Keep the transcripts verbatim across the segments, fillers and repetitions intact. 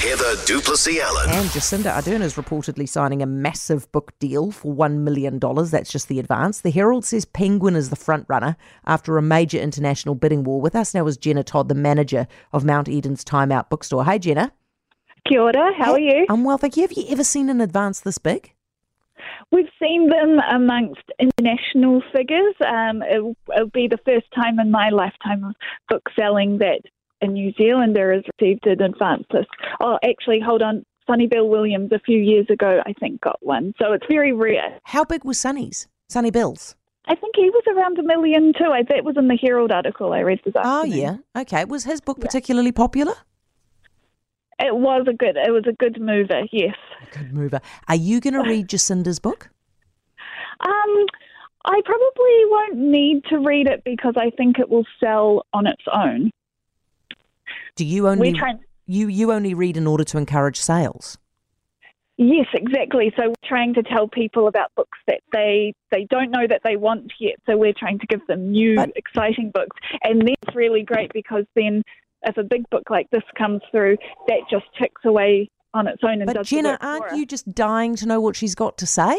Heather du Plessis-Allan. And Jacinda Ardern is reportedly signing a massive book deal for one million dollars. That's just the advance. The Herald says Penguin is the front runner after a major international bidding war. With us now is Jenna Todd, the manager of Mount Eden's Time Out Bookstore. Hey, Jenna. Kia ora, how are you? I'm well, thank you. Have you ever seen an advance this big? We've seen them amongst international figures. Um, it'll, it'll be the first time in my lifetime of book selling that a New Zealander has received an advance list. Oh, actually, hold on. Sonny Bill Williams a few years ago, I think, got one. So it's very rare. How big was Sonny's? Sonny Bill's? I think he was around a million too. I, that was in the Herald article I read this afternoon. Oh, yeah. Okay. Was his book yeah. particularly popular? It was a good, it was a good mover, yes. A good mover. Are you going to read Jacinda's book? Um, I probably won't need to read it because I think it will sell on its own. Do you only trying, you you only read in order to encourage sales? Yes, exactly. So we're trying to tell people about books that they they don't know that they want yet. So we're trying to give them new, but, exciting books, and that's really great because then, if a big book like this comes through, that just ticks away on its own and does the work. But Jenna, aren't you just dying to know what she's got to say?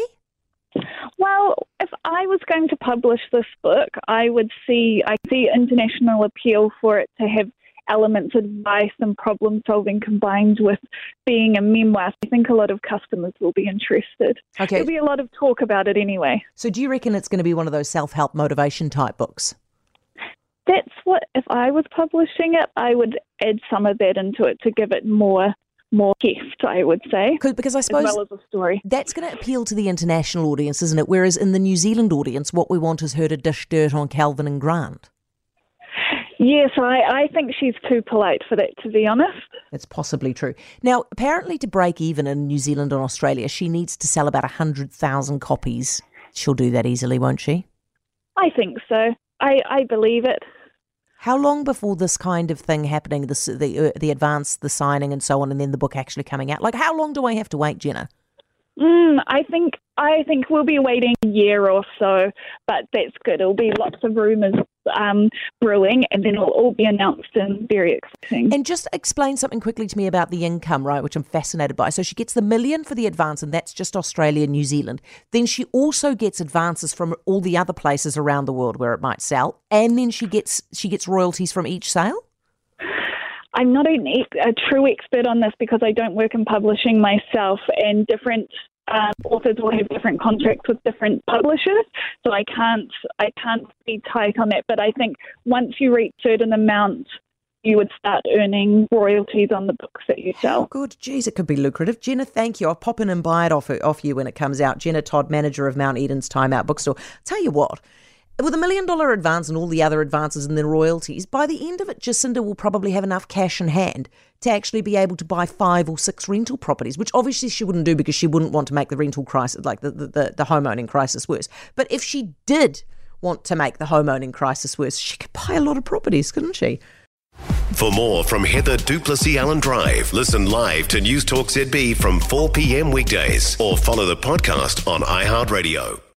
Well, if I was going to publish this book, I would see I see international appeal for it to have elements of advice and problem solving combined with being a memoir. I think a lot of customers will be interested. Okay. There'll be a lot of talk about it anyway. So do you reckon it's going to be one of those self-help motivation type books? That's what, if I was publishing it, I would add some of that into it to give it more more heft, I would say. Because I suppose as well as a story. That's going to appeal to the international audience, isn't it? Whereas in the New Zealand audience, what we want is her to dish dirt on Calvin and Grant. Yes, I, I think she's too polite for that, to be honest. It's possibly true. Now, apparently to break even in New Zealand and Australia, she needs to sell about one hundred thousand copies. She'll do that easily, won't she? I think so. I, I believe it. How long before this kind of thing happening, this, the uh, the advance, the signing and so on, and then the book actually coming out? Like, how long do I have to wait, Jenna? Mm, I think I think we'll be waiting a year or so, but that's good. It'll be lots of rumours um, brewing, and then it'll all be announced and very exciting. And just explain something quickly to me about the income, right, which I'm fascinated by. So she gets the million for the advance, and that's just Australia and New Zealand. Then she also gets advances from all the other places around the world where it might sell, and then she gets she gets royalties from each sale? I'm not an, a true expert on this because I don't work in publishing myself, and different um, authors will have different contracts with different publishers. So I can't I can't be tight on that. But I think once you reach a certain amount, you would start earning royalties on the books that you sell. Oh, good. Geez, it could be lucrative. Jenna, thank you. I'll pop in and buy it off, off you when it comes out. Jenna Todd, manager of Mount Eden's Time Out Bookstore. Tell you what. With a million dollar advance and all the other advances and the royalties, by the end of it, Jacinda will probably have enough cash in hand to actually be able to buy five or six rental properties, which obviously she wouldn't do because she wouldn't want to make the rental crisis, like the, the, the home owning crisis worse. But if she did want to make the home owning crisis worse, she could buy a lot of properties, couldn't she? For more from Heather du Plessis-Allan Drive, listen live to News Talk Z B from four p.m. weekdays or follow the podcast on iHeartRadio.